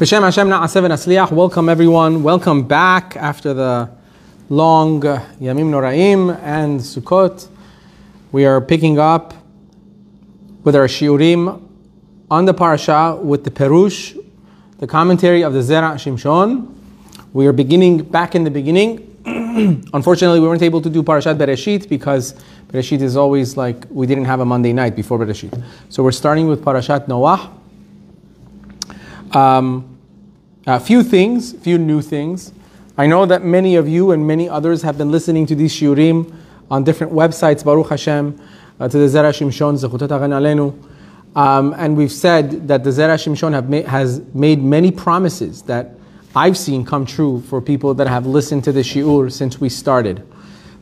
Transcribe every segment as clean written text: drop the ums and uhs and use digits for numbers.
B'Shem Hashem Na'aseh V'Nasliach. Welcome everyone. Welcome back after the long Yamim Noraim and Sukkot. We are picking up with our shiurim on the Parasha with the Perush, the commentary of the Zera Shimshon. We are beginning back in the beginning. Unfortunately, we weren't able to do Parashat Bereshit because Bereshit is always like we didn't have a Monday night before Bereshit. So we're starting with Parashat Noah. A few new things. I know that many of you and many others have been listening to these shiurim on different websites, Baruch Hashem, to the Zera Shimshon, Zechutei Agen Aleinu. And we've said that the Zera Shimshon has made many promises that I've seen come true for people that have listened to the shiur since we started,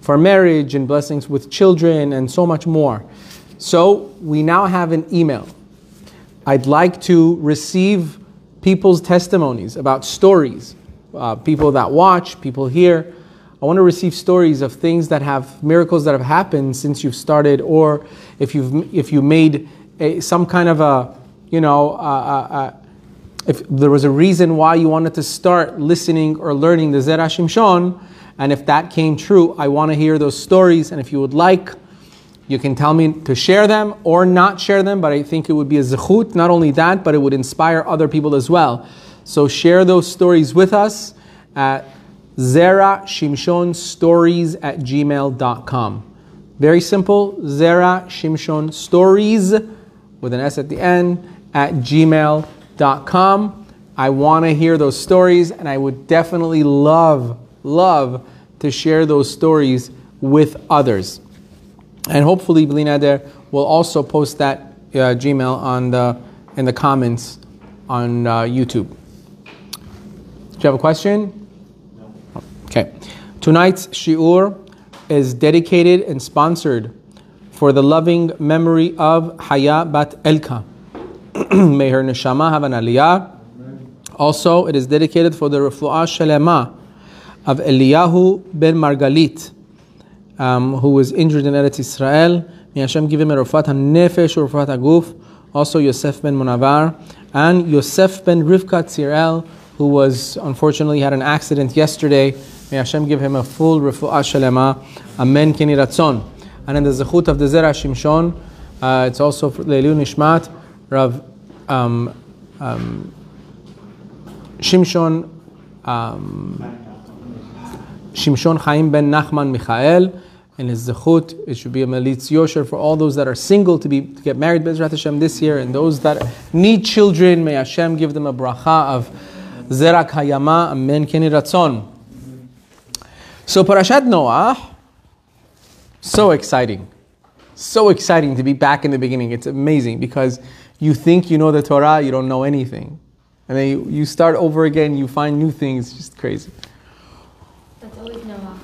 for marriage and blessings with children and so much more. So we now have an email. I'd like to receive people's testimonies about stories, people that watch, people here. I want to receive stories of things that have miracles that have happened since you've started, or if there was a reason why you wanted to start listening or learning the Zera Shimshon, and if that came true, I want to hear those stories. And if you would like, you can tell me to share them or not share them, but I think it would be a zechut. Not only that, but it would inspire other people as well. So share those stories with us at zerashimshonstories@gmail.com. Very simple, zerashimshonstories with an S at the end @gmail.com. I want to hear those stories, and I would definitely love to share those stories with others. And hopefully, Bli Nader will also post that Gmail in the comments on YouTube. Do you have a question? No. Okay. Tonight's shiur is dedicated and sponsored for the loving memory of Haya Bat Elka. May her neshama have an aliyah. Amen. Also, it is dedicated for the refuah shalema of Eliyahu ben Margalit, who was injured in Eretz Israel. May Hashem give him a rofat ha-nefesh or rofat ha-guf. Also Yosef ben Munavar and Yosef ben Rivka Tzirel, who was unfortunately had an accident yesterday. May Hashem give him a full refuah shalema. Amen keni ratzon. And in the zechut of the Zera Shimshon, it's also for Leilu Nishmat Rav Shimshon Shimshon Chaim ben Nachman Michael. And his zechut, it should be a melitz yosher for all those that are single to get married, Bezrat Hashem, this year, and those that need children. May Hashem give them a bracha of Zerak Hayama. Amen keni ratzon. So Parashat Noah, so exciting to be back in the beginning. It's amazing because you think you know the Torah, you don't know anything, and then you start over again. You find new things, just crazy. That's always Noah.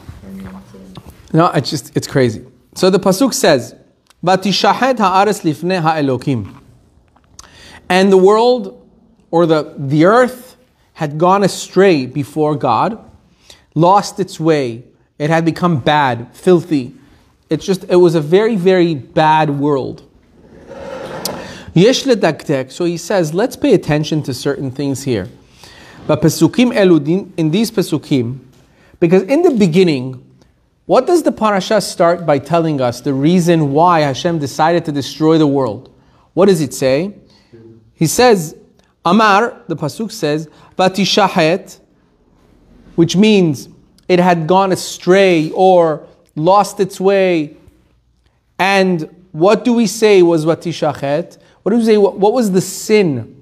No, it's crazy. So the pasuk says, "Vatishahed ha'aretz lifnei ha'elokim," and the world, or the earth, had gone astray before God, lost its way. It had become bad, filthy. It was a very, very bad world. Yesh ledaktek. So he says, let's pay attention to certain things here. But pasukim eludin, in these pasukim, because in the beginning, what does the parasha start by telling us the reason why Hashem decided to destroy the world? What does it say? He says, Amar, the pasuk says, Batishahet, which means it had gone astray or lost its way. And what do we say was Batishahet? What do we say? What was the sin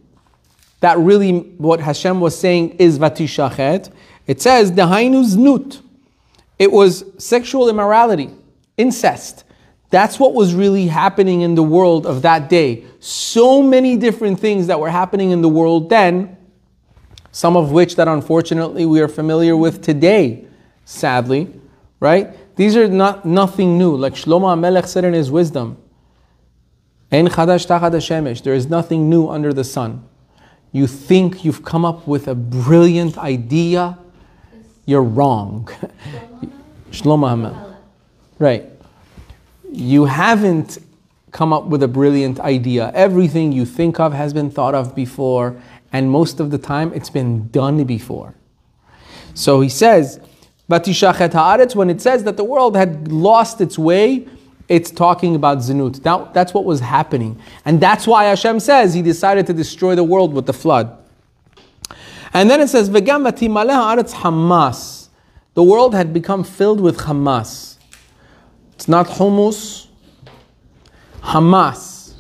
that really, what Hashem was saying is Batishahet? It says, Dehainu Znut. It was sexual immorality, incest. That's what was really happening in the world of that day. So many different things that were happening in the world then, some of which that unfortunately we are familiar with today, sadly, right? These are nothing new. Like Shlomo HaMelech said in his wisdom, "Ein chadash tachat hashemesh." There is nothing new under the sun. You think you've come up with a brilliant idea, you're wrong. Shlomo HaMelech. Right. You haven't come up with a brilliant idea. Everything you think of has been thought of before. and most of the time it's been done before. So he says, when it says that the world had lost its way, it's talking about Zinut. Now, that's what was happening. And that's why Hashem says he decided to destroy the world with the flood. And then it says, the world had become filled with Hamas. It's not hummus, Hamas.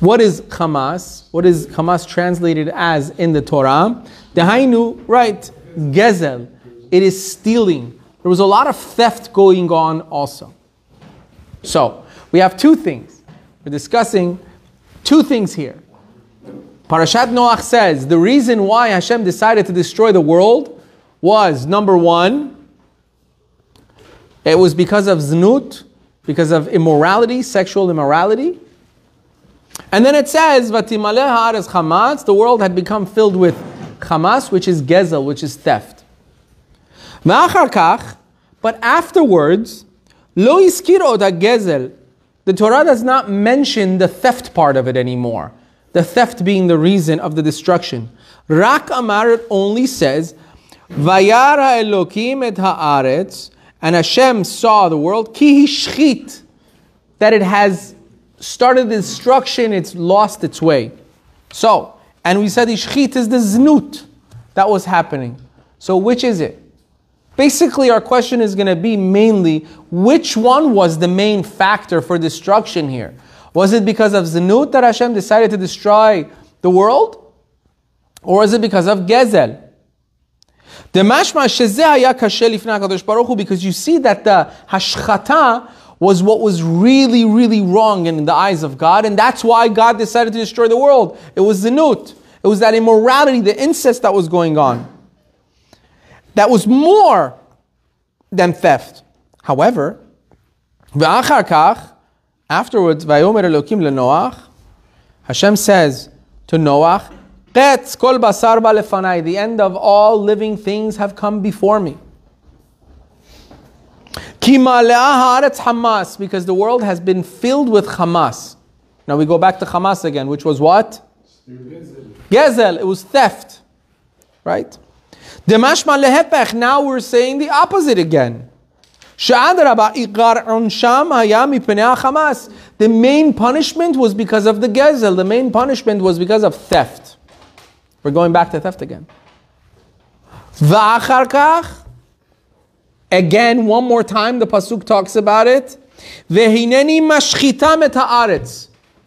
What is Hamas? What is Hamas translated as in the Torah? Dehainu, right, Gezel. It is stealing. There was a lot of theft going on also. So, we have two things. We're discussing two things here. Parashat Noach says, the reason why Hashem decided to destroy the world was, number one, it was because of Znut, because of immorality, sexual immorality. And then it says, Vatimaleh ha'aretz Hamas, the world had become filled with Hamas, which is Gezel, which is theft. V'achar kach, but afterwards, Lo iskiro da gezel. The Torah does not mention the theft part of it anymore. The theft being the reason of the destruction. Rak Amar only says, Vayara Elokim et haaretz, and Hashem saw the world, ki hishchit, that it has started destruction, it's lost its way. So, and we said hishchit is the znut that was happening. So which is it? Basically, our question is going to be mainly, which one was the main factor for destruction here? Was it because of Zinut that Hashem decided to destroy the world? Or is it because of Gezel? Because you see that the Hashchata was what was really, really wrong in the eyes of God, and that's why God decided to destroy the world. It was Zinut. It was that immorality, the incest that was going on. That was more than theft. However, afterwards, Hashem says to Noach, the end of all living things have come before me. Because the world has been filled with Hamas. Now we go back to Hamas again, which was what? Gezel. It was theft. Right? Now we're saying the opposite again. The main punishment was because of the Gezel. The main punishment was because of theft. We're going back to theft again. Again, one more time, the Pasuk talks about it.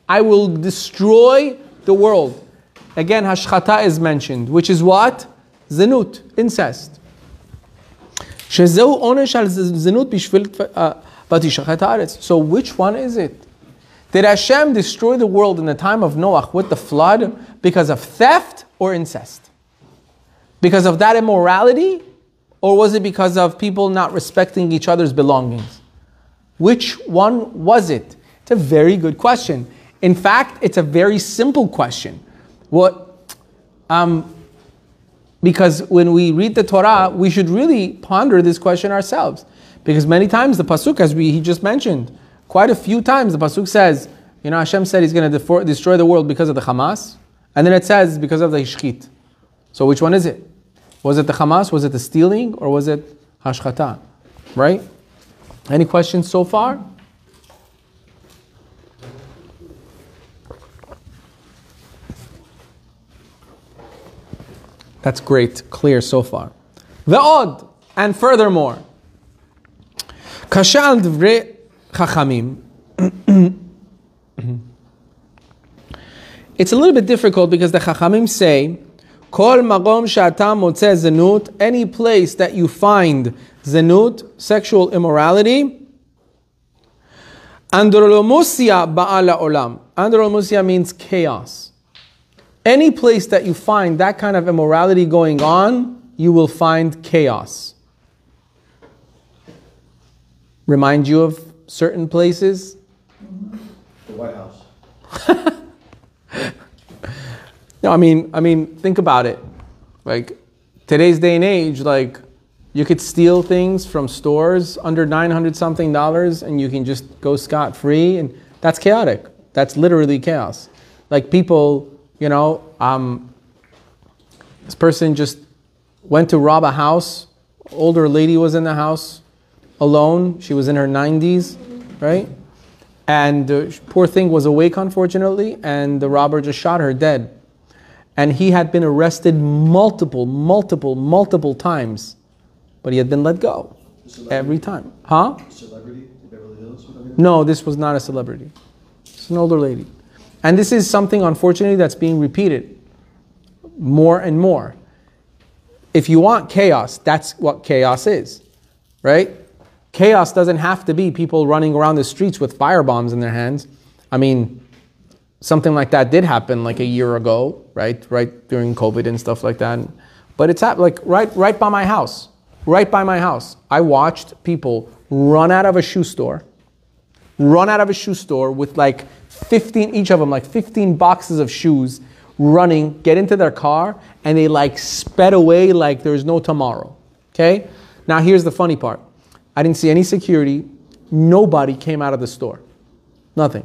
I will destroy the world. Again, Hashchata is mentioned, which is what? Zinut, incest. So which one is it? Did Hashem destroy the world in the time of Noach with the flood because of theft or incest? Because of that immorality? Or was it because of people not respecting each other's belongings? Which one was it? It's a very good question. In fact, it's a very simple question. Because when we read the Torah, we should really ponder this question ourselves. Because many times the Pasuk, as he just mentioned, quite a few times the Pasuk says, you know, Hashem said he's going to destroy the world because of the Hamas. And then it says because of the Hishchit. So which one is it? Was it the Hamas? Was it the stealing? Or was it Hashchata? Right? Any questions so far? That's great, clear so far. The odd, and furthermore, Kashal Dvre Chachamim. It's a little bit difficult because the Chachamim say, Kol magom she'ata motzeh zenut, any place that you find zenut, sexual immorality, androlomusia ba'ala olam. Androlomusia means chaos. Any place that you find that kind of immorality going on, you will find chaos. Remind you of certain places? The White House. No, I mean, think about it. Like, today's day and age, like, you could steal things from stores under $900-something, and you can just go scot-free, and that's chaotic. That's literally chaos. Like, people... You know, This person just went to rob a house. Older lady was in the house alone. She was in her 90s, right? And the poor thing was awake, unfortunately, and the robber just shot her dead. And he had been arrested multiple times, but he had been let go every time. Huh? Celebrity? Beverly Hills? No, this was not a celebrity. It's an older lady. And this is something, unfortunately, that's being repeated more and more. If you want chaos, that's what chaos is, right? Chaos doesn't have to be people running around the streets with firebombs in their hands. I mean, something like that did happen like a year ago, right? Right during COVID and stuff like that. But it's like right by my house. Right by my house. I watched people run out of a shoe store. Run out of a shoe store with like 15, each of them, like 15 boxes of shoes, running, get into their car, and they like sped away like there's no tomorrow. Okay? Now here's the funny part. I didn't see any security. Nobody came out of the store. Nothing.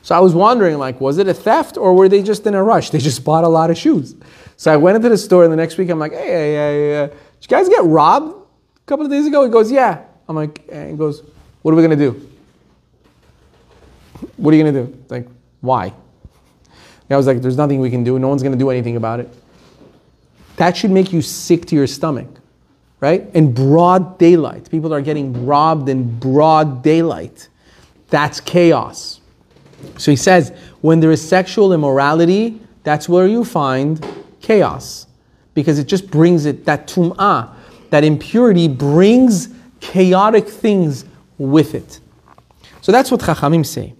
So I was wondering, like, was it a theft or were they just in a rush? They just bought a lot of shoes. So I went into the store and the next week I'm like, hey, did you guys get robbed a couple of days ago? He goes, yeah. I'm like, and he goes, what are we going to do? What are you going to do? Like, why? And I was like, there's nothing we can do. No one's going to do anything about it. That should make you sick to your stomach, right? In broad daylight. People are getting robbed in broad daylight. That's chaos. So he says, when there is sexual immorality, that's where you find chaos. Because it just brings it, that tum'ah, that impurity brings chaotic things with it. So that's what Chachamim say.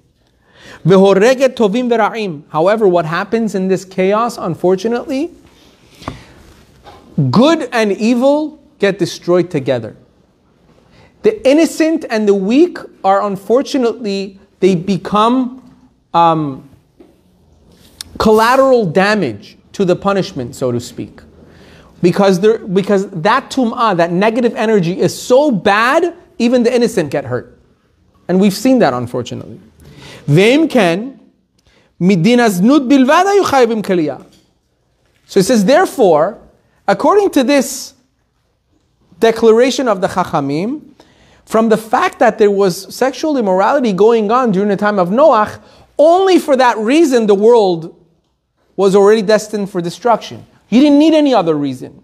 Vehoreget tovim vera'im. However, what happens in this chaos, unfortunately, good and evil get destroyed together. The innocent and the weak are unfortunately, they become collateral damage to the punishment, so to speak. Because that tum'ah, that negative energy is so bad, even the innocent get hurt. And we've seen that, unfortunately. So it says, therefore, according to this declaration of the Chachamim, from the fact that there was sexual immorality going on during the time of Noach, only for that reason the world was already destined for destruction. You didn't need any other reason,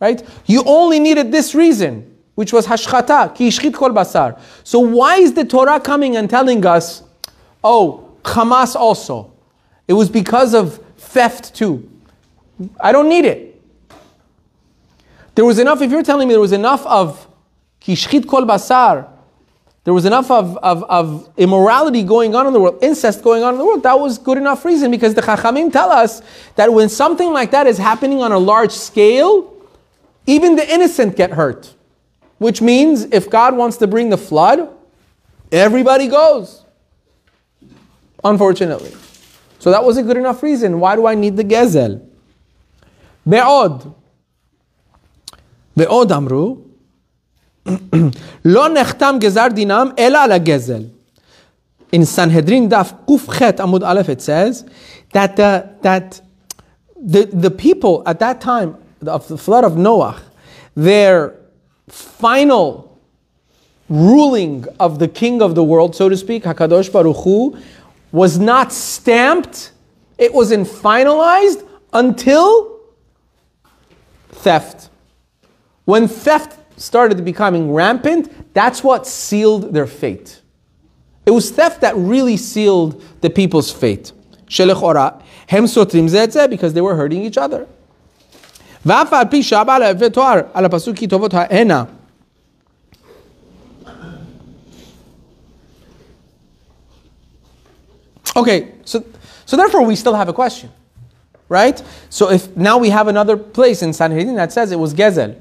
right? You only needed this reason, which was hashchata, ki yishchit kol basar. So why is the Torah coming and telling us, oh, Hamas also? It was because of theft too. I don't need it. There was enough, if you're telling me there was enough of ki yishchit kol basar, there was enough of immorality going on in the world, incest going on in the world. That was good enough reason because the Chachamim tell us that when something like that is happening on a large scale, even the innocent get hurt. Which means if God wants to bring the flood, everybody goes. Unfortunately. So that was a good enough reason. Why do I need the Gezel? Be'od amru. Lo nechtam gezar dinam ela ala gezel. In Sanhedrin daf kuf chet amud aleph, it says that the people at that time of the flood of Noach, their final ruling of the king of the world, so to speak, Hakadosh Baruch Hu, was not stamped. It wasn't finalized until theft. When theft started becoming rampant, that's what sealed their fate. It was theft that really sealed the people's fate. Because they were hurting each other. Okay, so therefore we still have a question, right? So if now we have another place in Sanhedrin that says it was Gezel.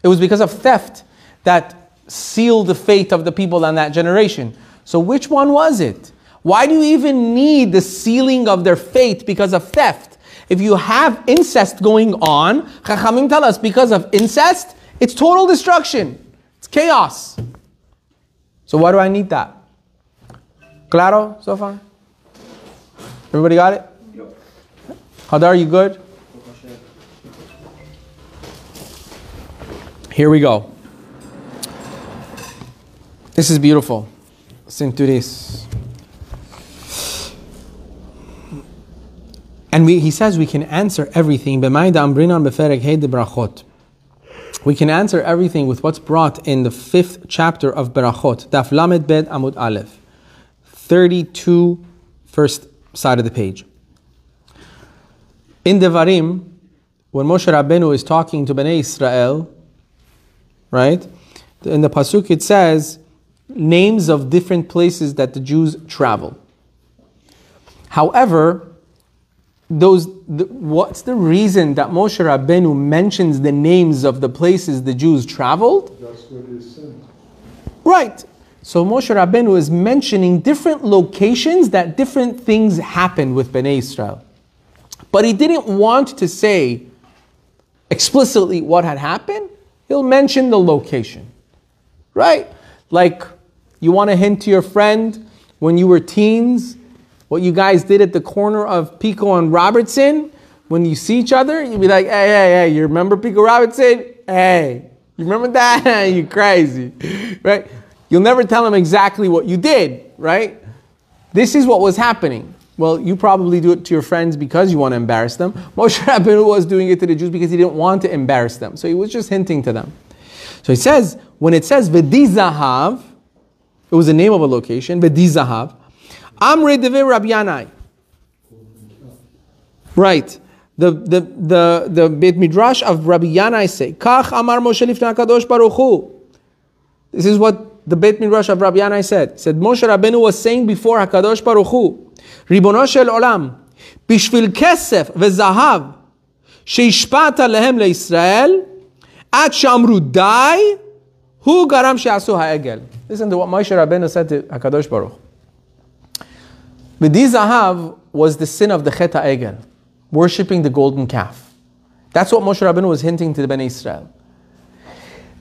It was because of theft that sealed the fate of the people in that generation. So which one was it? Why do you even need the sealing of their fate because of theft? If you have incest going on, Chachamim tell us because of incest, it's total destruction. It's chaos. So why do I need that? Claro so far? Everybody got it? Yep. Hadar, you good? Here we go. This is beautiful. Listen to this. And he says we can answer everything. We can answer everything with what's brought in the 5th chapter of Brachot. Daf Lamed Bet Amud Aleph. 32, first side of the page. In Devarim, when Moshe Rabbeinu is talking to Bnei Israel, right? In the Pasuk it says, names of different places that the Jews travel. However, what's the reason that Moshe Rabbeinu mentions the names of the places the Jews traveled? That's what he said. Right. So Moshe Rabbeinu is mentioning different locations that different things happened with Bnei Israel. But he didn't want to say explicitly what had happened. He'll mention the location. Right? Like, you want to hint to your friend when you were teens, what you guys did at the corner of Pico and Robertson, when you see each other, you'd be like, hey, hey, hey, you remember Pico Robertson? Hey, you remember that? You crazy, right? You'll never tell them exactly what you did, right? This is what was happening. Well, you probably do it to your friends because you want to embarrass them. Moshe Rabbeinu was doing it to the Jews because he didn't want to embarrass them. So he was just hinting to them. So he says, when it says V'di Zahav, it was the name of a location, V'di Zahav, Amre Deve Rabbi Yannai. Right. The Beit Midrash of Rabbi Yannai say, Kach Amar Moshe Lifnei HaKadosh Baruch Hu. This is what the Beit Midrash of Rabbi Yannai said. He said, Moshe Rabbeinu was saying before HaKadosh Baruch Hu, Ribono Shel Olam, Bishvil Kesef Vezahav, Sheishpata Lehem LeYisrael, At Shamru Dai, Hu Garam She'asu HaEgel. Listen to what Moshe Rabbeinu said to HaKadosh Baruch Hu. V'di Zahav was the sin of the Chet HaEgel, worshipping the golden calf. That's what Moshe Rabbeinu was hinting to the Bnei Israel.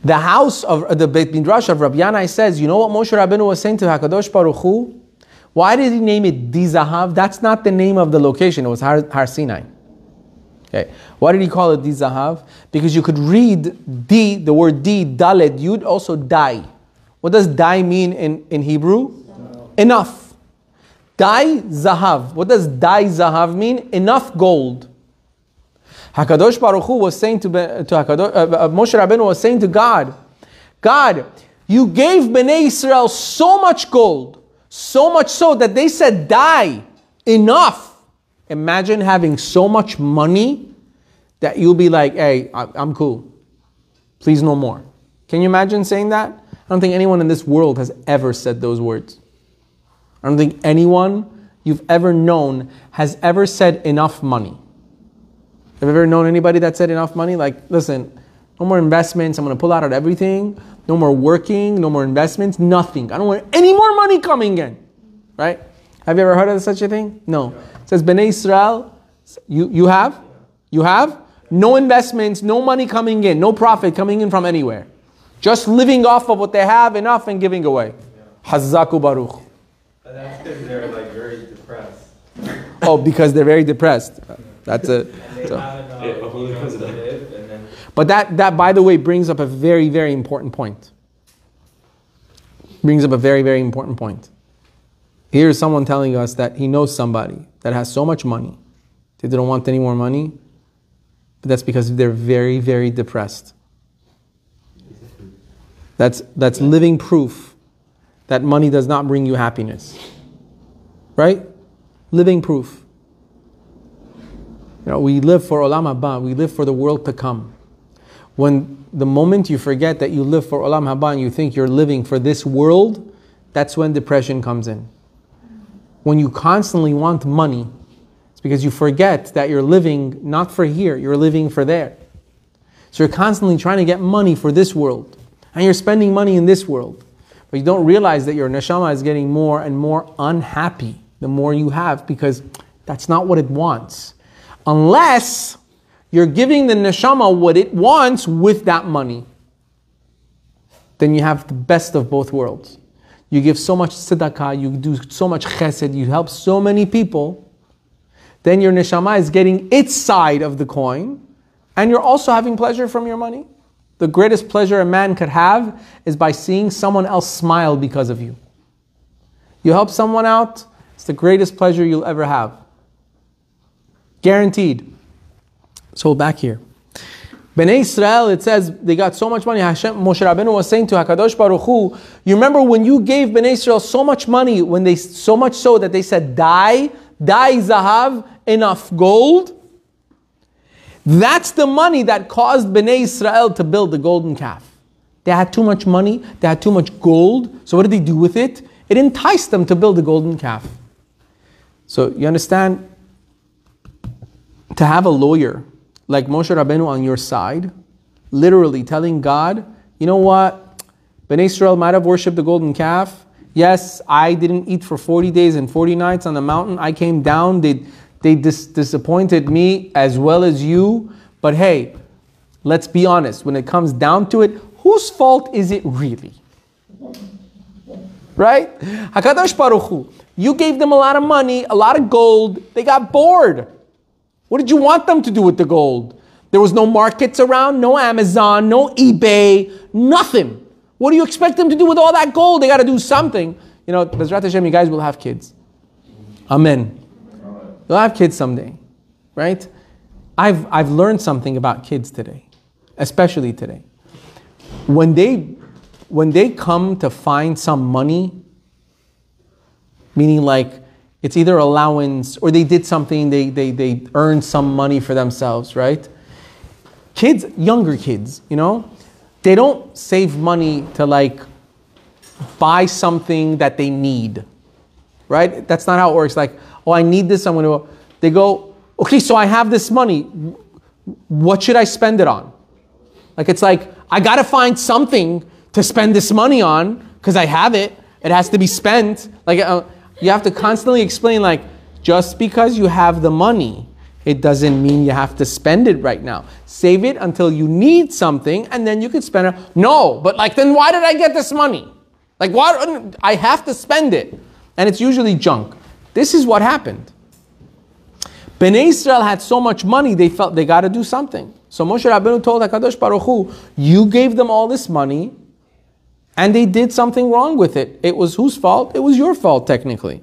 The house of the Beit Midrash of Rabbi Yannai says, you know what Moshe Rabbeinu was saying to HaKadosh Baruch Hu? Why did he name it Di Zahav? That's not the name of the location. It was Har Sinai. Okay. Why did he call it Di Zahav? Because you could read Di, the word Di, Dalet, Yud, also Dai. What does Dai mean in Hebrew? No. Enough. Dai Zahav. What does Dai Zahav mean? Enough gold. HaKadosh Baruch Hu was saying to Moshe Rabbeinu was saying to God, God, you gave Bnei Israel so much gold, so much so that they said, Dai, enough. Imagine having so much money that you'll be like, hey, I'm cool. Please no more. Can you imagine saying that? I don't think anyone in this world has ever said those words. I don't think anyone you've ever known has ever said enough money. Have you ever known anybody that said enough money? Like, listen, no more investments. I'm going to pull out of everything. No more working. No more investments. Nothing. I don't want any more money coming in. Right? Have you ever heard of such a thing? No. It says, Bnei Israel, you have? You have? No investments. No money coming in. No profit coming in from anywhere. Just living off of what they have, enough, and giving away. Hazaku Baruch. That's because they're like very depressed. Oh, because they're very depressed. That's it. But that, by the way, brings up a very, very important point. Brings up a very, very important point. Here's someone telling us that he knows somebody that has so much money. They don't want any more money. But that's because they're very, very depressed. That's living proof that money does not bring you happiness. Right? Living proof. You know, we live for Olam Haba. We live for the world to come. When the moment you forget that you live for Olam Haba and you think you're living for this world, that's when depression comes in. When you constantly want money, it's because you forget that you're living not for here, you're living for there. So you're constantly trying to get money for this world. And you're spending money in this world. But you don't realize that your neshama is getting more and more unhappy the more you have, because that's not what it wants. Unless you're giving the neshama what it wants with that money, then you have the best of both worlds. You give so much tzedakah, you do so much chesed, you help so many people, then your neshama is getting its side of the coin, and you're also having pleasure from your money. The greatest pleasure a man could have is by seeing someone else smile because of you. You help someone out, it's the greatest pleasure you'll ever have. Guaranteed. So back here. Bnei Israel, it says, they got so much money. Hashem, Moshe Rabbeinu was saying to HaKadosh Baruch Hu, you remember when you gave Bnei Israel so much money, when they so much so that they said, dai zahav, enough gold? That's the money that caused Bnei Israel to build the golden calf. They had too much money, they had too much gold. So what did they do with it? It enticed them to build the golden calf. So you understand, to have a lawyer like Moshe Rabbeinu on your side, literally telling God, you know what, Bnei Israel might have worshipped the golden calf. Yes, I didn't eat for 40 days and 40 nights on the mountain. I came down, They disappointed me as well as you. But hey, let's be honest. When it comes down to it, whose fault is it really? Right? HaKadosh Baruch Hu, you gave them a lot of money, a lot of gold. They got bored. What did you want them to do with the gold? There was no markets around, no Amazon, no eBay, nothing. What do you expect them to do with all that gold? They got to do something. You know, Bezrat Hashem, you guys will have kids. Amen. You'll have kids someday, right? I've learned something about kids today, especially today. When they come to find some money, meaning like it's either allowance or they did something, they earned some money for themselves, right? Kids, younger kids, you know, they don't save money to like buy something that they need, right? That's not how it works. Like, oh, I need this, I'm going to... They go, okay, so I have this money. What should I spend it on? Like, it's like, I got to find something to spend this money on because I have it. It has to be spent. Like, you have to constantly explain, like, just because you have the money, it doesn't mean you have to spend it right now. Save it until you need something and then you can spend it. No, but like, then why did I get this money? Like, why? I have to spend it. And it's usually junk. This is what happened. Bnei Israel had so much money, they felt they got to do something. So Moshe Rabbeinu told HaKadosh Baruch Hu, you gave them all this money, and they did something wrong with it. It was whose fault? It was your fault, technically.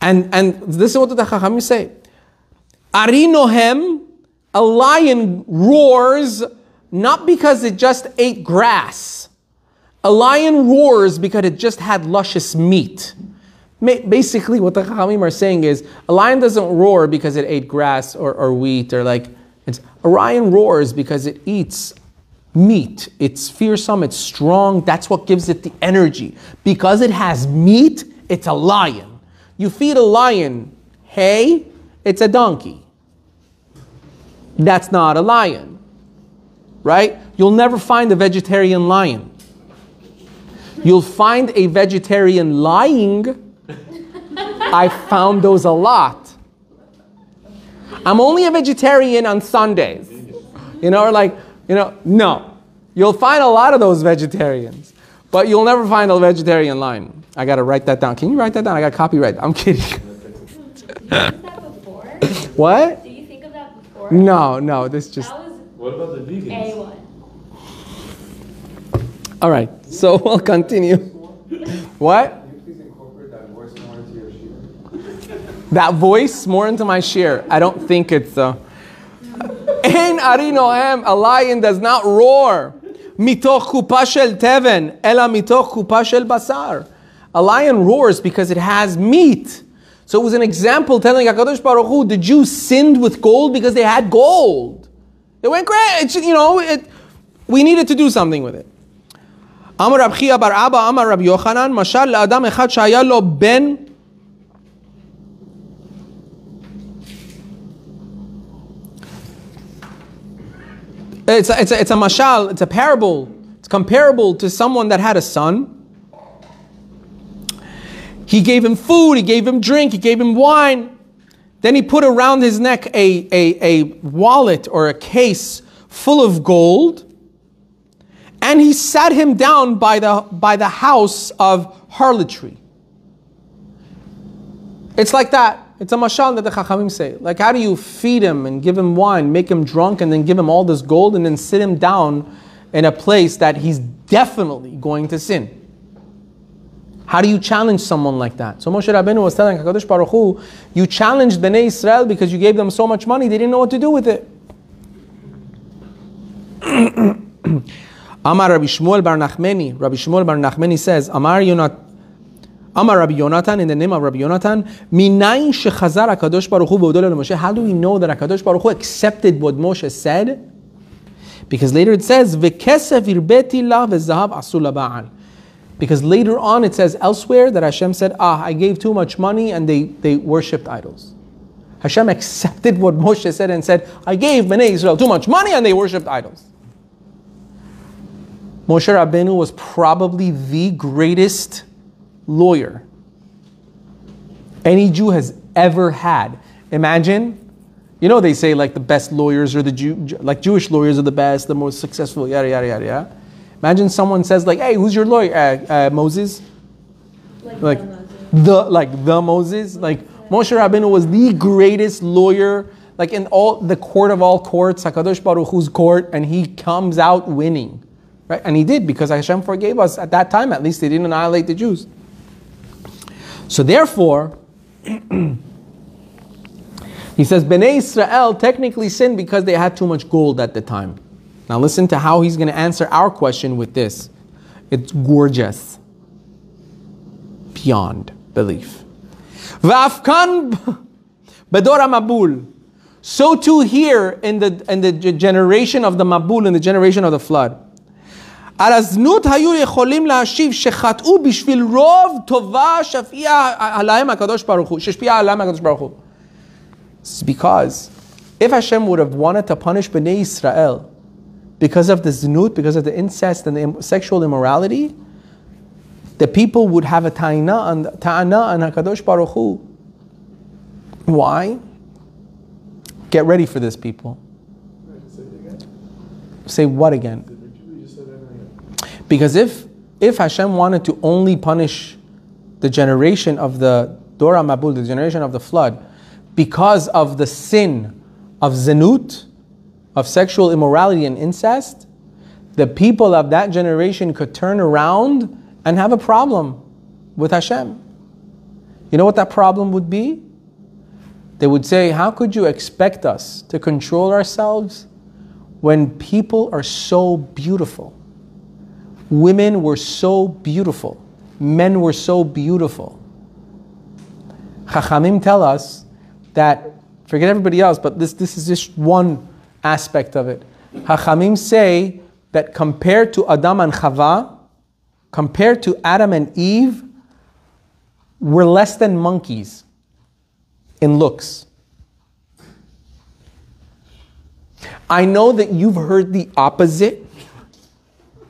And this is what the Chachamim say. Ari Nohem, a lion roars, not because it just ate grass. A lion roars because it just had luscious meat. Basically, what the Chachamim are saying is, a lion doesn't roar because it ate grass or wheat or like... A lion roars because it eats meat. It's fearsome, it's strong, that's what gives it the energy. Because it has meat, it's a lion. You feed a lion hay, it's a donkey. That's not a lion. Right? You'll never find a vegetarian lion. You'll find a vegetarian lying... I found those a lot. I'm only a vegetarian on Sundays. You know, or like, you know, no. You'll find a lot of those vegetarians. But you'll never find a vegetarian line. I got to write that down. Can you write that down? I got copyright. I'm kidding. What? Did you think of that before? No. This just... What about the vegans? A1. All right. So we'll continue. What? That voice more into my share. I don't think it's Ein Ari Nohem, a lion does not roar. Mitoch chupa shel teven, ela mitoch chupa shel basar. A lion roars because it has meat. So it was an example telling HaKadosh Baruch Hu, the Jews sinned with gold because they had gold. They went great, you know, we needed to do something with it. Amar Rav Chia bar Abba, Amar Rabbi Yochanan, Mashal le'adam echad shehaya lo ben It's a mashal, it's a parable. It's comparable to someone that had a son. He gave him food, he gave him drink, he gave him wine. Then he put around his neck a wallet or a case full of gold. And he sat him down by the house of harlotry. It's like that. It's a mashal that the Chachamim say. Like, how do you feed him and give him wine, make him drunk, and then give him all this gold, and then sit him down in a place that he's definitely going to sin? How do you challenge someone like that? So Moshe Rabbeinu was telling HaKadosh Baruch Hu, you challenged Bnei Israel because you gave them so much money, they didn't know what to do with it. Amar Rabbi Shmuel Bar Nachmeni. Rabbi Shmuel Bar Nachmeni says, Amar Rabbi Yonatan, in the name of Rabbi Yonatan, Minayin shechazar HaKadosh Baruch Hu b'odol Moshe. How do we know that HaKadosh Baruch Hu accepted what Moshe said? Because later it says, V'kesef irbeti la v'zahav asu la ba'al. Because later on it says elsewhere that Hashem said, I gave too much money and they worshipped idols. Hashem accepted what Moshe said and said, I gave Bnei Israel too much money and they worshipped idols. Moshe Rabbeinu was probably the greatest lawyer any Jew has ever had. Imagine, you know, they say like the best lawyers are the Jewish lawyers are the best, the most successful, yada yada yada yada. Imagine someone says like, hey, who's your lawyer? Moses? Like the Moses? Like Moshe Rabbeinu was the greatest lawyer, like in all the court of all courts, HaKadosh Baruch Hu's court, and he comes out winning. Right? And he did, because Hashem forgave us at that time, at least they didn't annihilate the Jews. So therefore, he says, Bnei Israel technically sinned because they had too much gold at the time. Now listen to how he's going to answer our question with this. It's gorgeous. Beyond belief. V'afkan bedora mabul. So too here in the generation of the mabul, in the generation of the flood. Al aznut hayu yecholim la'ashiv shechat'u bishvil rov tova shafia alaim hakadosh baruch hu. Sheshpia alaim hakadosh baruch hu. It's because if Hashem would have wanted to punish Bnei Israel because of the zinut, because of the incest and the sexual immorality, the people would have a ta'ana and HaKadosh Baruch Hu. Why? Get ready for this, people. Say it again. Say what again? Because if Hashem wanted to only punish the generation of the Dora Mabul, the generation of the flood, because of the sin of zinut, of sexual immorality and incest, the people of that generation could turn around and have a problem with Hashem. You know what that problem would be? They would say, how could you expect us to control ourselves when people are so beautiful? Women were so beautiful. Men were so beautiful. Chachamim tell us that, forget everybody else, but this is just one aspect of it. Hachamim say that compared to Adam and Chava, compared to Adam and Eve, we're less than monkeys in looks. I know that you've heard the opposite,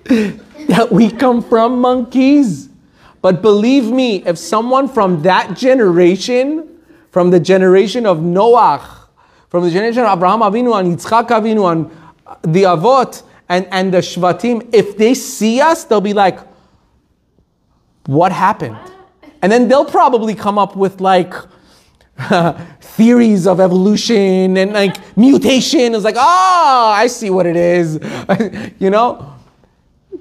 that we come from monkeys, but believe me, if someone from that generation, from the generation of Noach, from the generation of Abraham Avinu and Yitzchak Avinu and the Avot and the Shvatim, if they see us, they'll be like, what happened? And then they'll probably come up with like theories of evolution and like mutation. It's like, I see what it is. You know?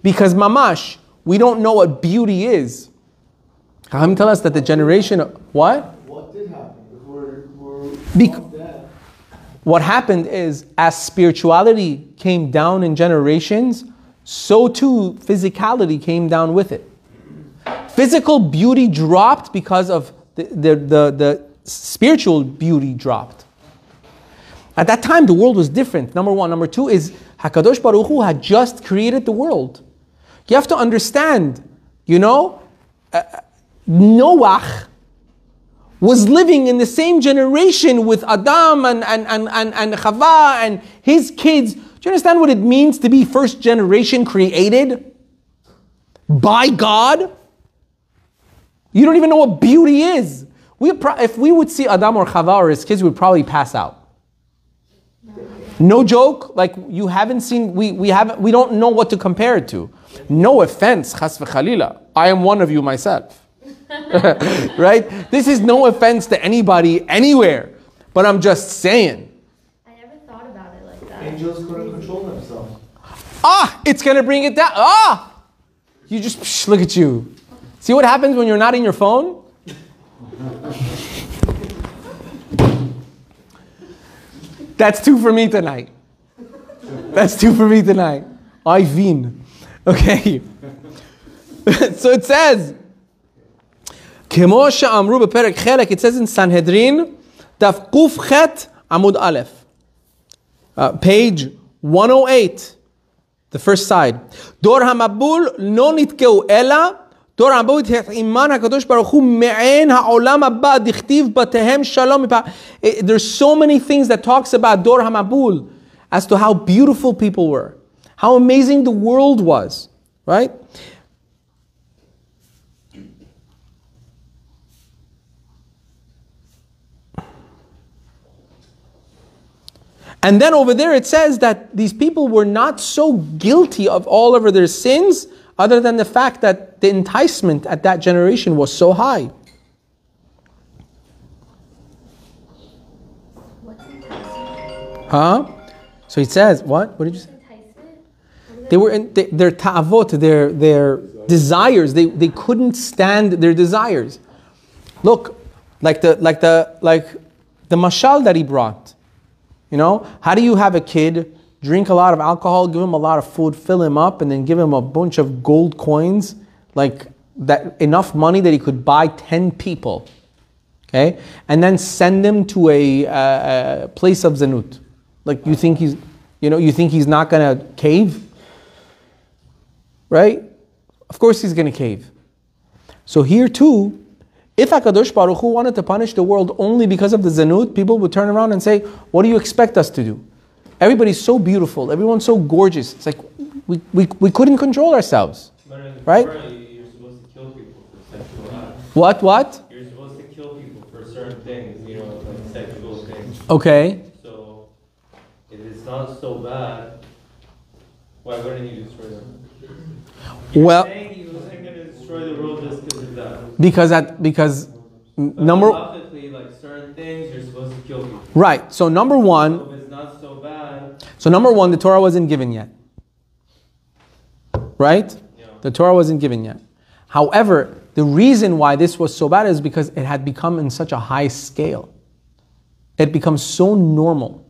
Because mamash, we don't know what beauty is. Chachamim tell us that the generation of, what? What did happen? What happened is, as spirituality came down in generations, so too physicality came down with it. Physical beauty dropped because of the spiritual beauty dropped. At that time, the world was different, number one. Number two is, HaKadosh Baruch Hu had just created the world. You have to understand, you know, Noach was living in the same generation with Adam and Chava and his kids. Do you understand what it means to be first generation created by God? You don't even know what beauty is. If we would see Adam or Chava or his kids, we would probably pass out. No joke, like you haven't seen, we don't know what to compare it to. No offense, chas v'chalila. I am one of you myself. Right? This is no offense to anybody, anywhere. But I'm just saying. I never thought about it like that. Angels couldn't control themselves. Ah, it's going to bring it down. Ah! You just, psh, look at you. See what happens when you're not in your phone? That's two for me tonight. That's two for me tonight. I win. Okay. So it says, it says in Sanhedrin, Daf Kuf Chet Amud Aleph, page 108, the first side. Dor Hamabul no nitkeu ela. Dor Hamabul iman hakadosh baruch hu me'en ha'olam haba dichtiv batehem shalom. There's so many things that talks about Dor Hamabul as to how beautiful people were, how amazing the world was, right? And then over there it says that these people were not so guilty of all of their sins, other than the fact that the enticement at that generation was so high. Huh? So it says, what? What did you say? They were in their ta'avot, their desires. They couldn't stand their desires. Look, like the mashal that he brought. You know, how do you have a kid drink a lot of alcohol, give him a lot of food, fill him up, and then give him a bunch of gold coins, like that, enough money that he could buy 10 people, okay? And then send him to a place of zanut. Like you think he's not gonna cave, right? Of course he's gonna cave. So here too. If HaKadosh Baruch Hu wanted to punish the world only because of the zanut, people would turn around and say, what do you expect us to do? Everybody's so beautiful. Everyone's so gorgeous. It's like, we couldn't control ourselves. But in the Torah, you're supposed to kill people for sexual acts. What? You're supposed to kill people for certain things, you know, like sexual things. Okay. So, if it's not so bad, why wouldn't you destroy them? He wasn't going to destroy the world just because of that. Right. So number one. So it's not so bad. So number one, the Torah wasn't given yet. Right? Yeah. The Torah wasn't given yet. However, the reason why this was so bad is because it had become in such a high scale. It had become so normal.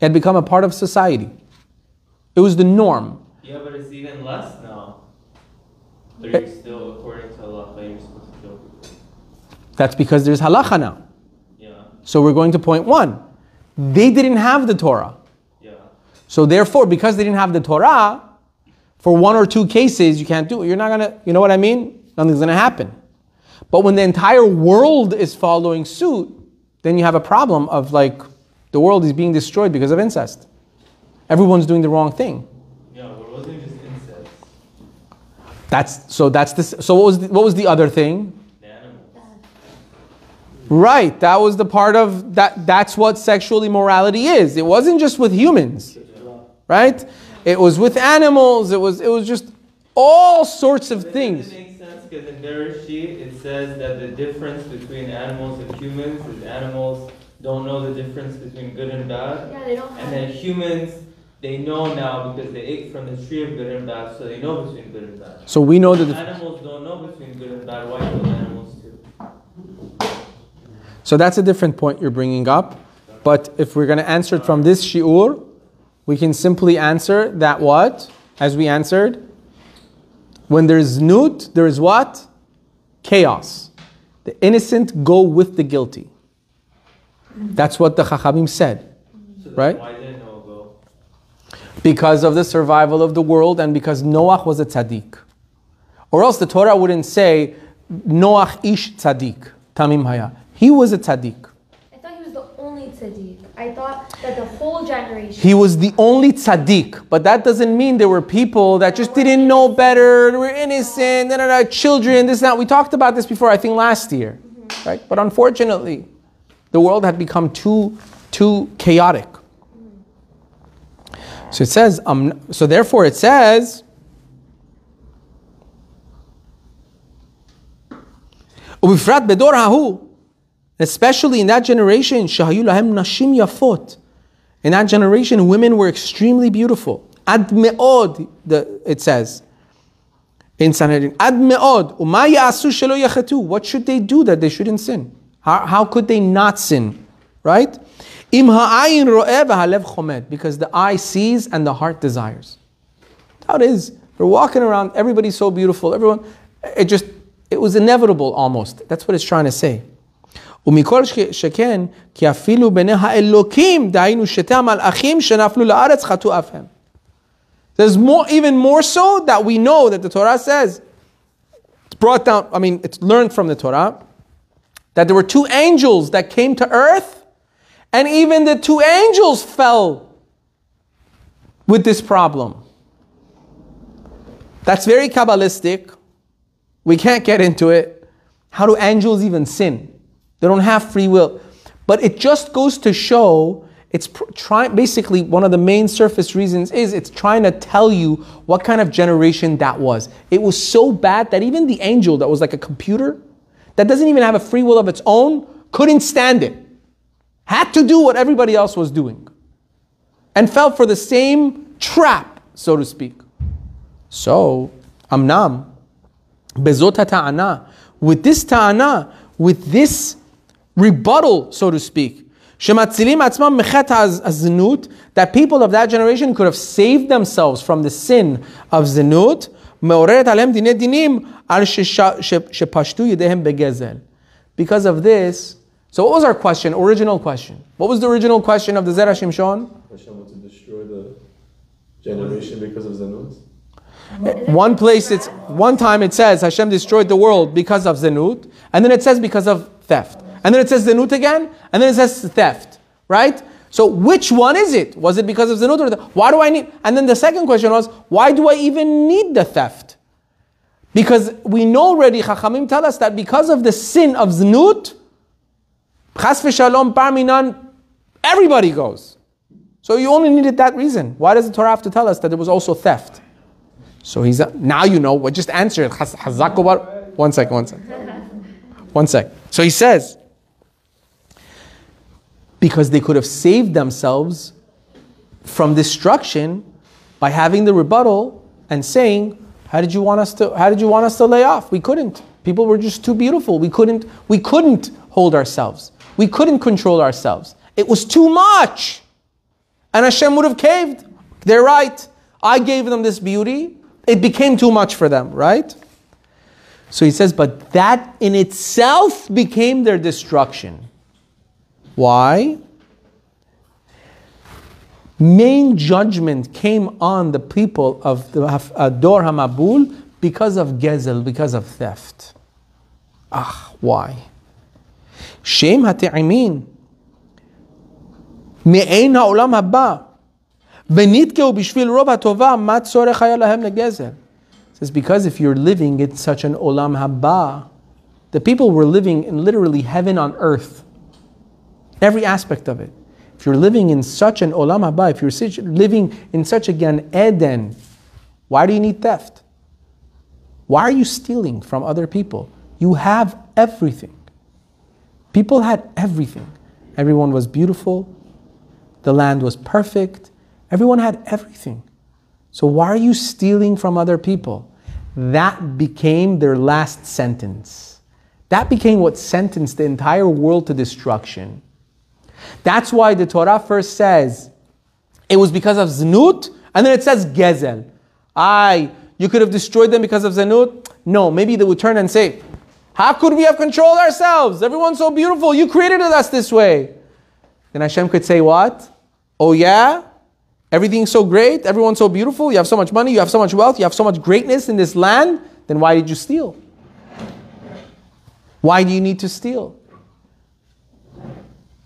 It had become a part of society. It was the norm. Yeah, but it's even less now. They're still, according to halacha, you're supposed to kill people. That's because there's halacha now. Yeah. So we're going to point one. They didn't have the Torah. Yeah. So therefore, because they didn't have the Torah, for one or two cases, you can't do it. You're not going to, you know what I mean? Nothing's going to happen. But when the entire world is following suit, then you have a problem of like, the world is being destroyed because of incest. Everyone's doing the wrong thing. So what was the other thing? The animals. Right, that was the part of that. That's what sexual immorality is. It wasn't just with humans, right? It was with animals. It was just all sorts of things. It makes sense because in Bereshit it says that the difference between animals and humans is animals don't know the difference between good and bad, yeah, they don't. And then humans. They know now because they ate from the tree of good and bad, so they know between good and bad. So we know that the animals don't know between good and bad. Why do animals do? So that's a different point you're bringing up. But if we're going to answer it from this shiur, we can simply answer that what? As we answered, when there is znut, there is what? Chaos. The innocent go with the guilty. That's what the Chachamim said. So right? Because of the survival of the world and because Noach was a tzaddik. Or else the Torah wouldn't say, Noach ish tzaddik, tamim haya. He was a tzaddik. I thought he was the only tzaddik. I thought that the whole generation... He was the only tzaddik. But that doesn't mean there were people that just didn't know better, were innocent, children, this and that. We talked about this before, I think last year. Mm-hmm. Right? But unfortunately, the world had become too chaotic. So it says, so therefore it says, ובפרט בדור ההוא, especially in that generation, שהיו להם נשים יפות. In that generation, women were extremely beautiful. Ad me'od, it says in Sanhedrin. Ad me'od. Uma ya'asu shelo yachetu. What should they do that they shouldn't sin? How could they not sin? Right? Im ha'ayin ro'eh v'halev chomed. Because the eye sees and the heart desires. How it is. We're walking around. Everybody's so beautiful. Everyone. It was inevitable almost. That's what it's trying to say. ומכל שכן, כי אפילו בני האלוקים, דהיינו שתי המלאכים שנפלו לארץ חטאו אף הם. There's more, even more so that we know that the Torah says, it's brought down, I mean, it's learned from the Torah, that there were two angels that came to earth, and even the two angels fell with this problem. That's very Kabbalistic. We can't get into it. How do angels even sin? They don't have free will. But it just goes to show, it's trying, basically one of the main surface reasons is it's trying to tell you what kind of generation that was. It was so bad that even the angel that was like a computer, that doesn't even have a free will of its own, couldn't stand it. Had to do what everybody else was doing. And fell for the same trap, so to speak. So, amnam, bezot ta'ana, with this rebuttal, so to speak, that people of that generation could have saved themselves from the sin of zinut, because of this. So what was our question, original question? What was the original question of the Zera Shimshon? Hashem wanted to destroy the generation because of zinut? One time it says Hashem destroyed the world because of zinut, and then it says because of theft. And then it says zinut again, and then it says theft, right? So which one is it? Was it because of zinut or theft? Why do I need? And then the second question was, why do I even need the theft? Because we know already, Chachamim tell us that because of the sin of zinut, chas v'shalom parminan, everybody goes. So you only needed that reason. Why does the Torah have to tell us that there was also theft? So he's, now you know, well, just answer it. One second. So he says, because they could have saved themselves from destruction by having the rebuttal and saying, how did you want us to lay off? We couldn't. People were just too beautiful. We couldn't hold ourselves. We couldn't control ourselves. It was too much. And Hashem would have caved. They're right. I gave them this beauty. It became too much for them, right? So he says, but that in itself became their destruction. Why? Main judgment came on the people of the Dor HaMabul because of Gezel, because of theft. Why? Shem HaTe'imin Me'ein HaOlam Haba V'nitkeu B'shvil Rob HaTova Mat Sorech Haya Lahem LeGezel. It's because if you're living in such an olam haba, the people were living in literally heaven on earth. Every aspect of it. If you're living in such an olam haba, if you're living in such a Gan Eden, why do you need theft? Why are you stealing from other people? You have everything. People had everything. Everyone was beautiful. The land was perfect. Everyone had everything. So why are you stealing from other people? That became their last sentence. That became what sentenced the entire world to destruction. That's why the Torah first says, it was because of zinut, and then it says gezel. You could have destroyed them because of zinut? No, maybe they would turn and say, how could we have controlled ourselves? Everyone's so beautiful, you created us this way. Then Hashem could say what? Oh yeah? Everything's so great, everyone's so beautiful, you have so much money, you have so much wealth, you have so much greatness in this land, then why did you steal? Why do you need to steal?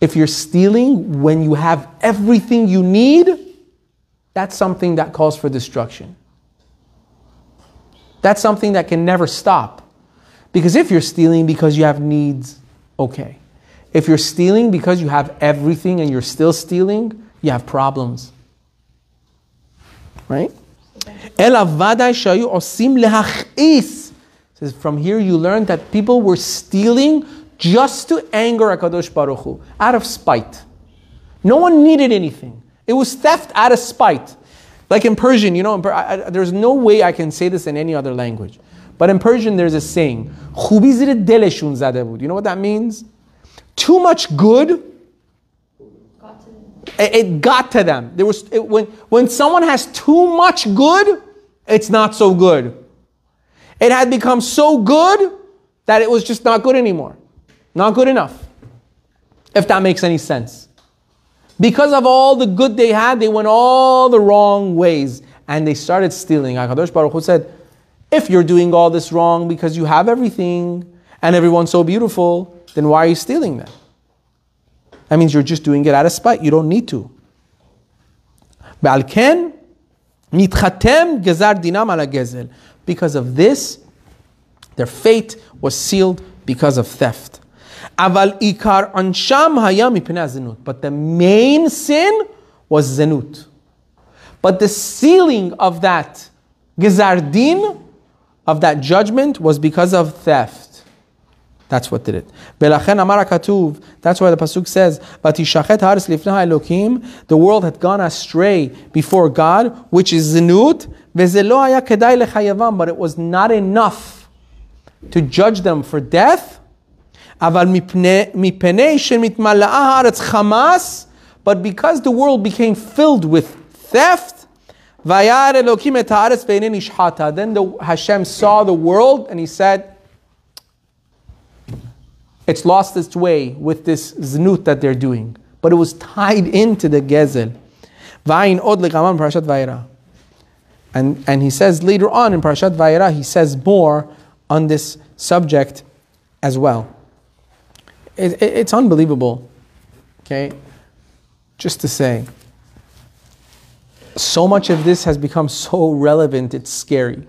If you're stealing when you have everything you need, that's something that calls for destruction. That's something that can never stop. Because if you're stealing because you have needs, okay. If you're stealing because you have everything and you're still stealing, you have problems. Right? Says says, from here you learn that people were stealing just to anger HaKadosh Baruch Hu, out of spite. No one needed anything. It was theft out of spite. Like in Persian, you know, there's no way I can say this in any other language. But in Persian, there's a saying, Khubi zir deleshun zade bud. You know what that means? Too much good, it got to them. There was, when someone has too much good, it's not so good. It had become so good that it was just not good anymore. Not good enough. If that makes any sense. Because of all the good they had, they went all the wrong ways. And they started stealing. HaKadosh Baruch Hu said, if you're doing all this wrong because you have everything and everyone's so beautiful, then why are you stealing that? That means you're just doing it out of spite. You don't need to. Because of this, their fate was sealed because of theft. But the main sin was zenut. But the sealing of that gezar din, of that judgment, was because of theft. That's what did it. That's why the pasuk says, the world had gone astray before God, which is zenut, but it was not enough to judge them for death. But because the world became filled with theft, then Hashem saw the world and he said, it's lost its way with this znut that they're doing. But it was tied into the gezel. And he says later on in Parashat Vayera, he says more on this subject as well. It's unbelievable, okay, just to say, so much of this has become so relevant, it's scary.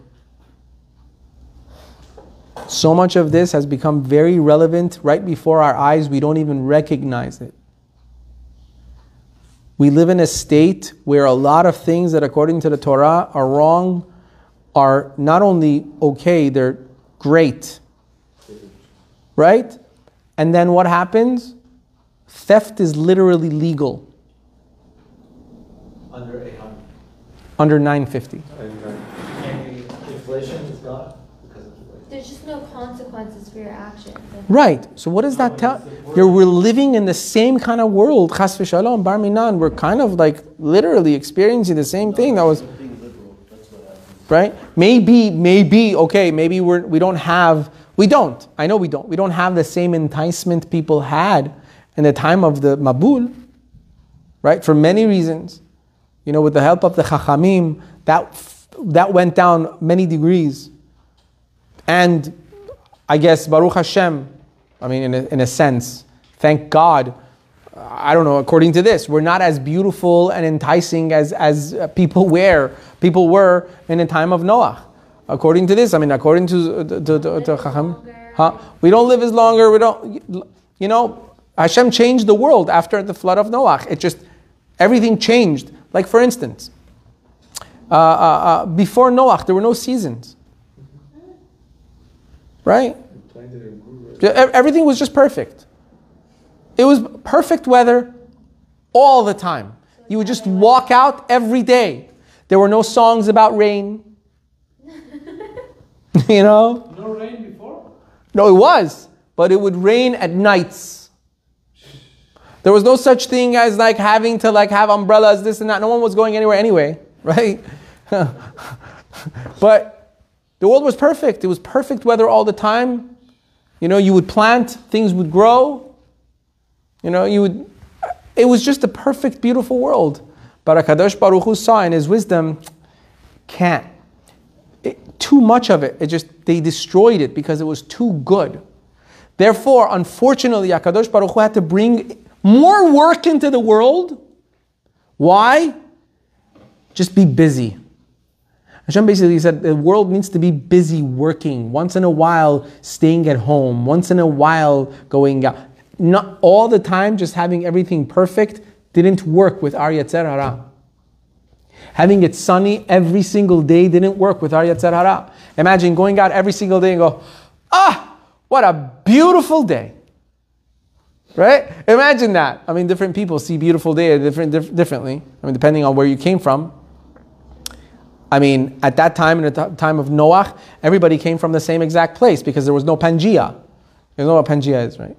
So much of this has become very relevant right before our eyes, we don't even recognize it. We live in a state where a lot of things that according to the Torah are wrong, are not only okay, they're great, right? And then what happens? Theft is literally legal. Under 800. Under 950. And inflation is gone because of inflation. There's just no consequences for your actions. Right. So what does that tell? We're living in the same kind of world. Chas v'shalom, bar minan. We're kind of like literally experiencing the same thing that was. Right? Maybe, okay, maybe we don't have. We don't. I know we don't. We don't have the same enticement people had in the time of the Mabul, right? For many reasons. You know, with the help of the Chachamim, that went down many degrees. And I guess, Baruch Hashem, I mean, in a sense, thank God, I don't know, according to this, we're not as beautiful and enticing as people were in the time of Noach. According to this, I mean, according to Chacham, huh? We don't live as longer, we don't, you know, Hashem changed the world after the flood of Noach. It just, everything changed. Like for instance, before Noach, there were no seasons. Right? Everything was just perfect. It was perfect weather all the time. You would just walk out every day. There were no songs about rain. You know? No rain before? No, it was. But it would rain at nights. There was no such thing as like having to like have umbrellas, this and that. No one was going anywhere anyway, right? But the world was perfect. It was perfect weather all the time. You know, you would plant, things would grow. You know, it was just a perfect, beautiful world. But HaKadosh Baruch Hu saw in his wisdom, can't. Too much of it. It just, they destroyed it because it was too good. Therefore, unfortunately, HaKadosh Baruch Hu had to bring more work into the world. Why? Just be busy. Hashem basically said the world needs to be busy working. Once in a while, staying at home. Once in a while, going out. Not all the time, just having everything perfect didn't work with our Yetzer Hara. Having it sunny every single day didn't work with our Yetzer Hara. Imagine going out every single day and go, ah, what a beautiful day. Right? Imagine that. I mean, different people see beautiful day differently. I mean, depending on where you came from. I mean, at that time, in the time of Noach, everybody came from the same exact place because there was no Pangea. You know what Pangea is, right?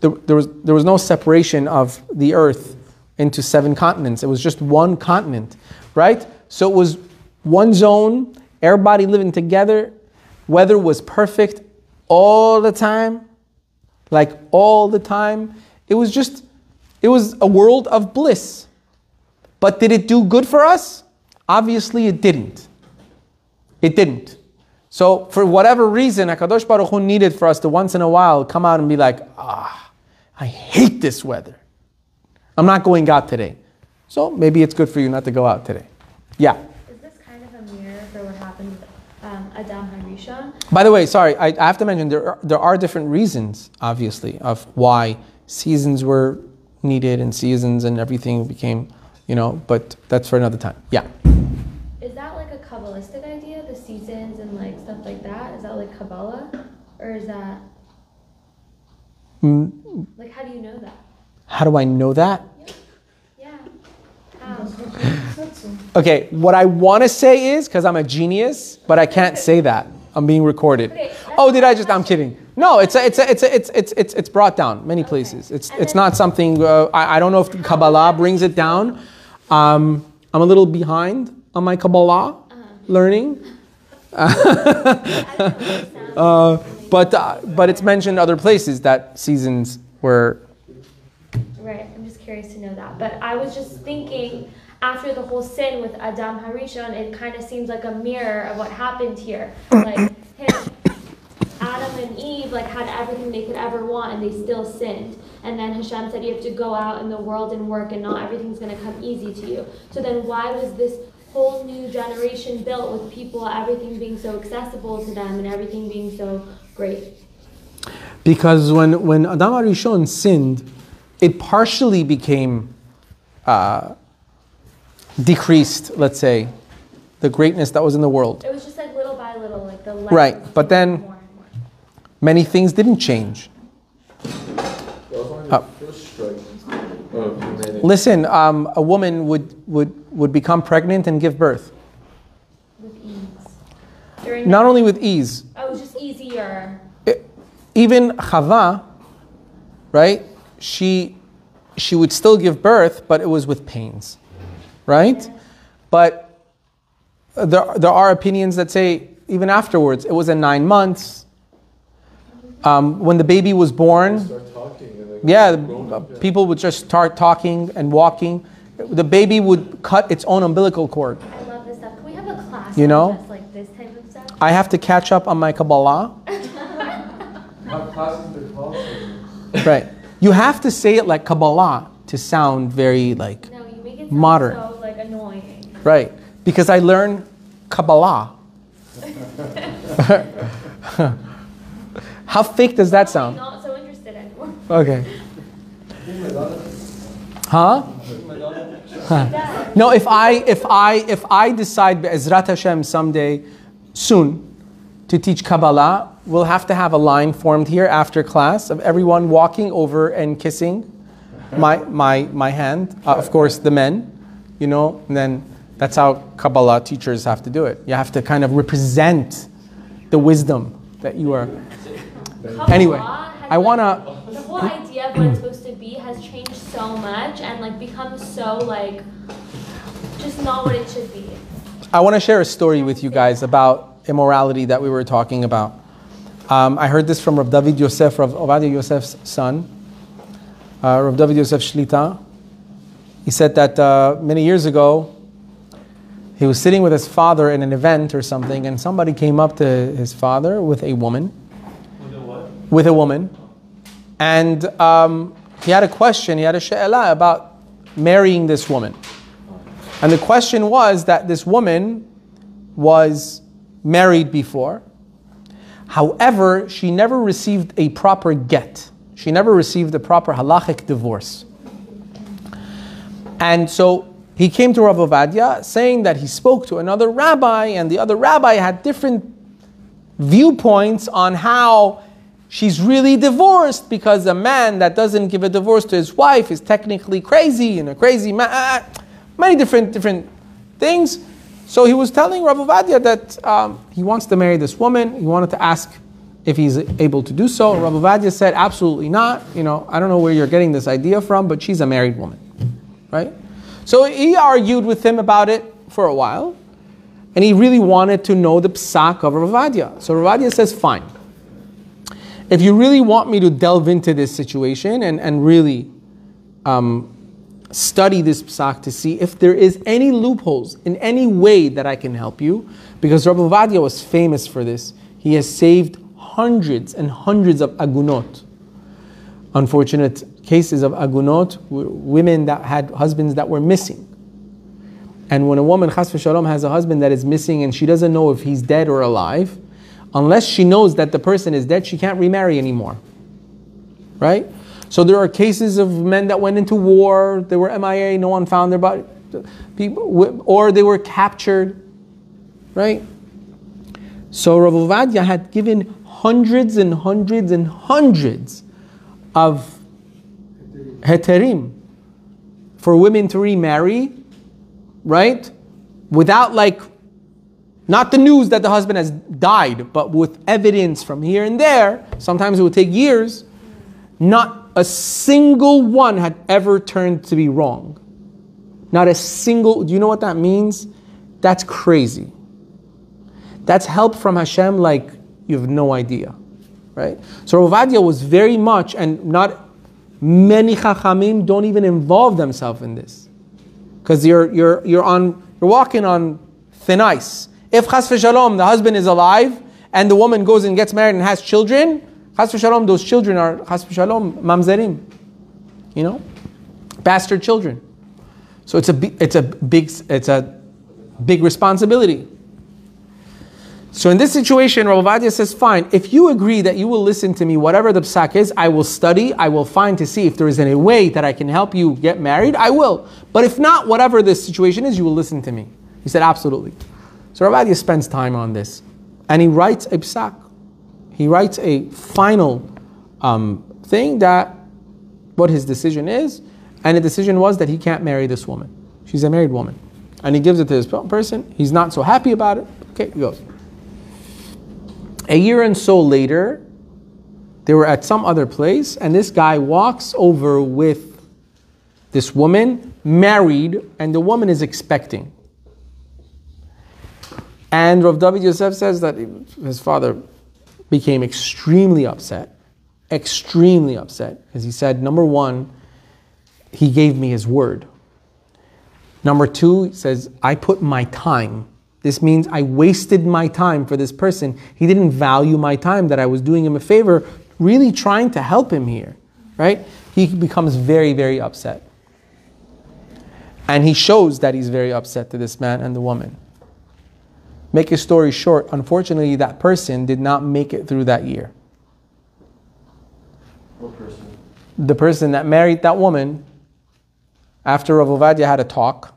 There was no separation of the earth into 7 continents. It was just one continent, right? So it was one zone, everybody living together. Weather was perfect all the time. Like all the time. It was a world of bliss. But did it do good for us? Obviously it didn't. It didn't. So for whatever reason, HaKadosh Baruch Hu needed for us to once in a while come out and be like, ah, I hate this weather. I'm not going out today. So maybe it's good for you not to go out today. Yeah? Is this kind of a mirror for what happened with Adam HaRishon? By the way, sorry, I have to mention there are different reasons, obviously, of why seasons were needed and seasons and everything became, you know, but that's for another time. Yeah? Is that like a Kabbalistic idea, the seasons and like stuff like that? Is that like Kabbalah? Or is that... Like, how do you know that? How do I know that? Yeah. How? Okay, what I want to say is, because I'm a genius, but I can't say that. I'm being recorded. Okay, oh, did I just... I'm kidding. No, it's brought down many places. It's not something... I don't know if Kabbalah brings it down. I'm a little behind on my Kabbalah learning. But it's mentioned other places that seasons were... Right, I'm just curious to know that. But I was just thinking, after the whole sin with Adam HaRishon, it kind of seems like a mirror of what happened here. Like, Adam and Eve like had everything they could ever want, and they still sinned. And then Hashem said, you have to go out in the world and work, and not everything's going to come easy to you. So then why was this whole new generation built with people, everything being so accessible to them, and everything being so great? Because when Adam HaRishon sinned, it partially became decreased, let's say, the greatness that was in the world. It was just like little by little, like the light. Right, but then more and more. Many things didn't change. Listen, a woman would become pregnant and give birth. With ease. Not only with ease. Oh, it was just easier. Even Chava, right? She would still give birth, but it was with pains, right? Yeah. But there are opinions that say even afterwards it was in 9 months. When the baby was born, people would just start talking and walking. The baby would cut its own umbilical cord. I love this stuff. Can we have a class just like this type of stuff? I have to catch up on my Kabbalah. What class is the class? Right. You have to say it like Kabbalah to sound very like modern. So like annoying. Right, because I learned Kabbalah. How fake does that sound? I'm not so interested anymore. Okay. Huh? No, if I decide Be'ezrat Hashem someday soon to teach Kabbalah, we'll have to have a line formed here after class of everyone walking over and kissing my hand. Of course, the men, you know, and then that's how Kabbalah teachers have to do it. You have to kind of represent the wisdom that you are. Anyway, I want to... The whole idea of what it's supposed to be has changed so much and like become so like, just not what it should be. I want to share a story with you guys about immorality that we were talking about. I heard this from Rav David Yosef, Rav Ovadia Yosef's son, Rav David Yosef Shlita. He said that many years ago, he was sitting with his father in an event or something, and somebody came up to his father with a woman. With a what? With a woman. And he had a question, he had a she'elah about marrying this woman. And the question was that this woman was married before. However, she never received a proper get. She never received a proper halachic divorce. And so He came to Rav Ovadia saying that he spoke to another rabbi, and the other rabbi had different viewpoints on how she's really divorced, because a man that doesn't give a divorce to his wife is technically crazy and a crazy man. Many different things. So he was telling Rav Ovadia that he wants to marry this woman. He wanted to ask if he's able to do so. Rav Ovadia said, absolutely not. You know, I don't know where you're getting this idea from, but she's a married woman, right? So he argued with him about it for a while, and he really wanted to know the psak of Rav Ovadia. So Rav Ovadia says, fine. If you really want me to delve into this situation and really study this psak to see if there is any loopholes in any way that I can help you, because Rav Ovadia was famous for this. He has saved hundreds and hundreds of agunot, unfortunate cases of agunot, women that had husbands that were missing. And when a woman, chas v'shalom, has a husband that is missing and she doesn't know if he's dead or alive, unless she knows that the person is dead, she can't remarry anymore, right? So there are cases of men that went into war, they were MIA, no one found their body, people, or they were captured, right? So Rav Ovadia had given hundreds and hundreds and hundreds of heterim for women to remarry, right? Without, like, not the news that the husband has died, but with evidence from here and there. Sometimes it would take years. Not a single one had ever turned to be wrong. Not a single. Do you know what that means? That's crazy. That's help from Hashem like you have no idea, right? So Rav Ovadia was very much, and not many chachamim don't even involve themselves in this, because you're walking on thin ice. If chas v'shalom, the husband is alive and the woman goes and gets married and has children, chas v'shalom, those children are chas v'shalom mamzerim, you know, bastard children. So it's a big responsibility. So in this situation, Rav Ovadia says, fine, if you agree that you will listen to me, whatever the psak is, I will study, I will find to see if there is any way that I can help you get married, I will. But if not, whatever the situation is, you will listen to me. He said, absolutely. So Rav Ovadia spends time on this, and he writes a psak. He writes a final thing that what his decision is, and the decision was that he can't marry this woman. She's a married woman. And he gives it to this person. He's not so happy about it. Okay, he goes. A year and so later, they were at some other place, and this guy walks over with this woman, married, and the woman is expecting. And Rav David Yosef says that his father became extremely upset, because he said, number one, he gave me his word. Number two, he says, I put my time. This means I wasted my time for this person. He didn't value my time, that I was doing him a favor, really trying to help him here, right? He becomes very, very upset. And he shows that he's very upset to this man and the woman. Make a story short, unfortunately, that person did not make it through that year. What person? The person that married that woman, after Rav Ovadia had a talk,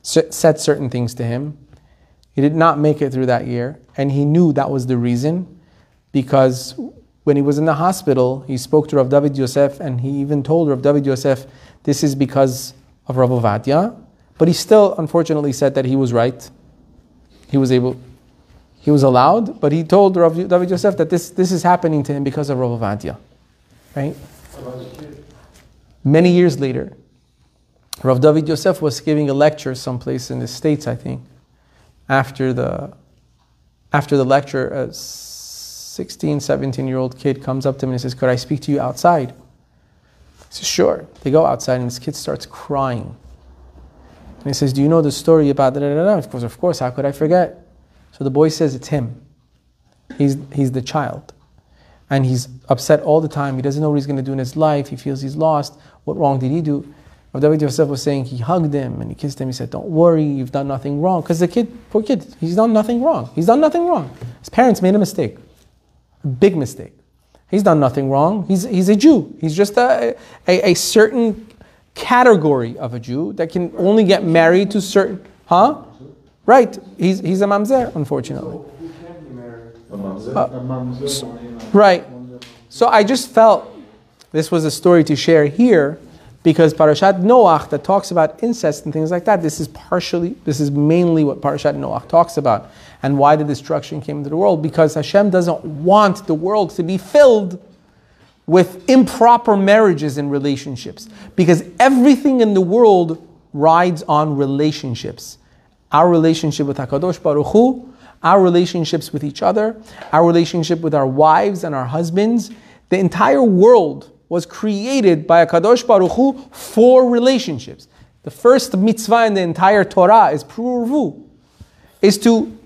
said certain things to him. He did not make it through that year, and he knew that was the reason, because when he was in the hospital, he spoke to Rav David Yosef, and he even told Rav David Yosef, this is because of Rav Ovadia, but he still, unfortunately, said that he was right. He was allowed, but he told Rav David Yosef that this is happening to him because of Rav Ovadia, right? Many years later, Rav David Yosef was giving a lecture someplace in the States, I think. After the lecture, a 16, 17-year-old kid comes up to him and says, could I speak to you outside? He says, sure. They go outside, and this kid starts crying. And he says, do you know the story about da-da-da-da? Of course, how could I forget? So the boy says, it's him. He's the child. And he's upset all the time. He doesn't know what he's going to do in his life. He feels he's lost. What wrong did he do? Rav David Yosef was saying he hugged him and he kissed him. He said, don't worry, you've done nothing wrong. Because the kid, poor kid, he's done nothing wrong. He's done nothing wrong. His parents made a mistake. A big mistake. He's done nothing wrong. He's a Jew. He's just a certain category of a Jew that can only get married to certain... Huh? Right. He's a mamzer, unfortunately. He can't be married. A mamzer? A mamzer. So, right. So I just felt this was a story to share here because Parashat Noach that talks about incest and things like that, this is mainly what Parashat Noach talks about and why the destruction came into the world, because Hashem doesn't want the world to be filled with improper marriages and relationships, because everything in the world rides on relationships. Our relationship with HaKadosh Baruch Hu, our relationships with each other, our relationship with our wives and our husbands. The entire world was created by HaKadosh Baruch Hu for relationships. The first mitzvah in the entire Torah is pruruvu, is to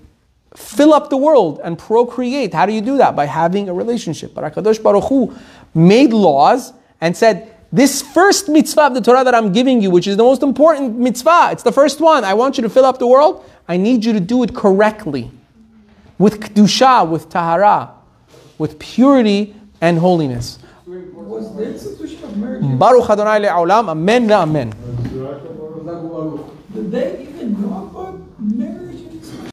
fill up the world and procreate. How do you do that? By having a relationship. But HaKadosh Baruch Hu made laws and said, this first mitzvah of the Torah that I'm giving you, which is the most important mitzvah, it's the first one, I want you to fill up the world, I need you to do it correctly. With kedusha, with tahara, with purity and holiness. Was there institution of marriage? Baruch Adonai le'olam, amen, amen. Did they even know about marriage?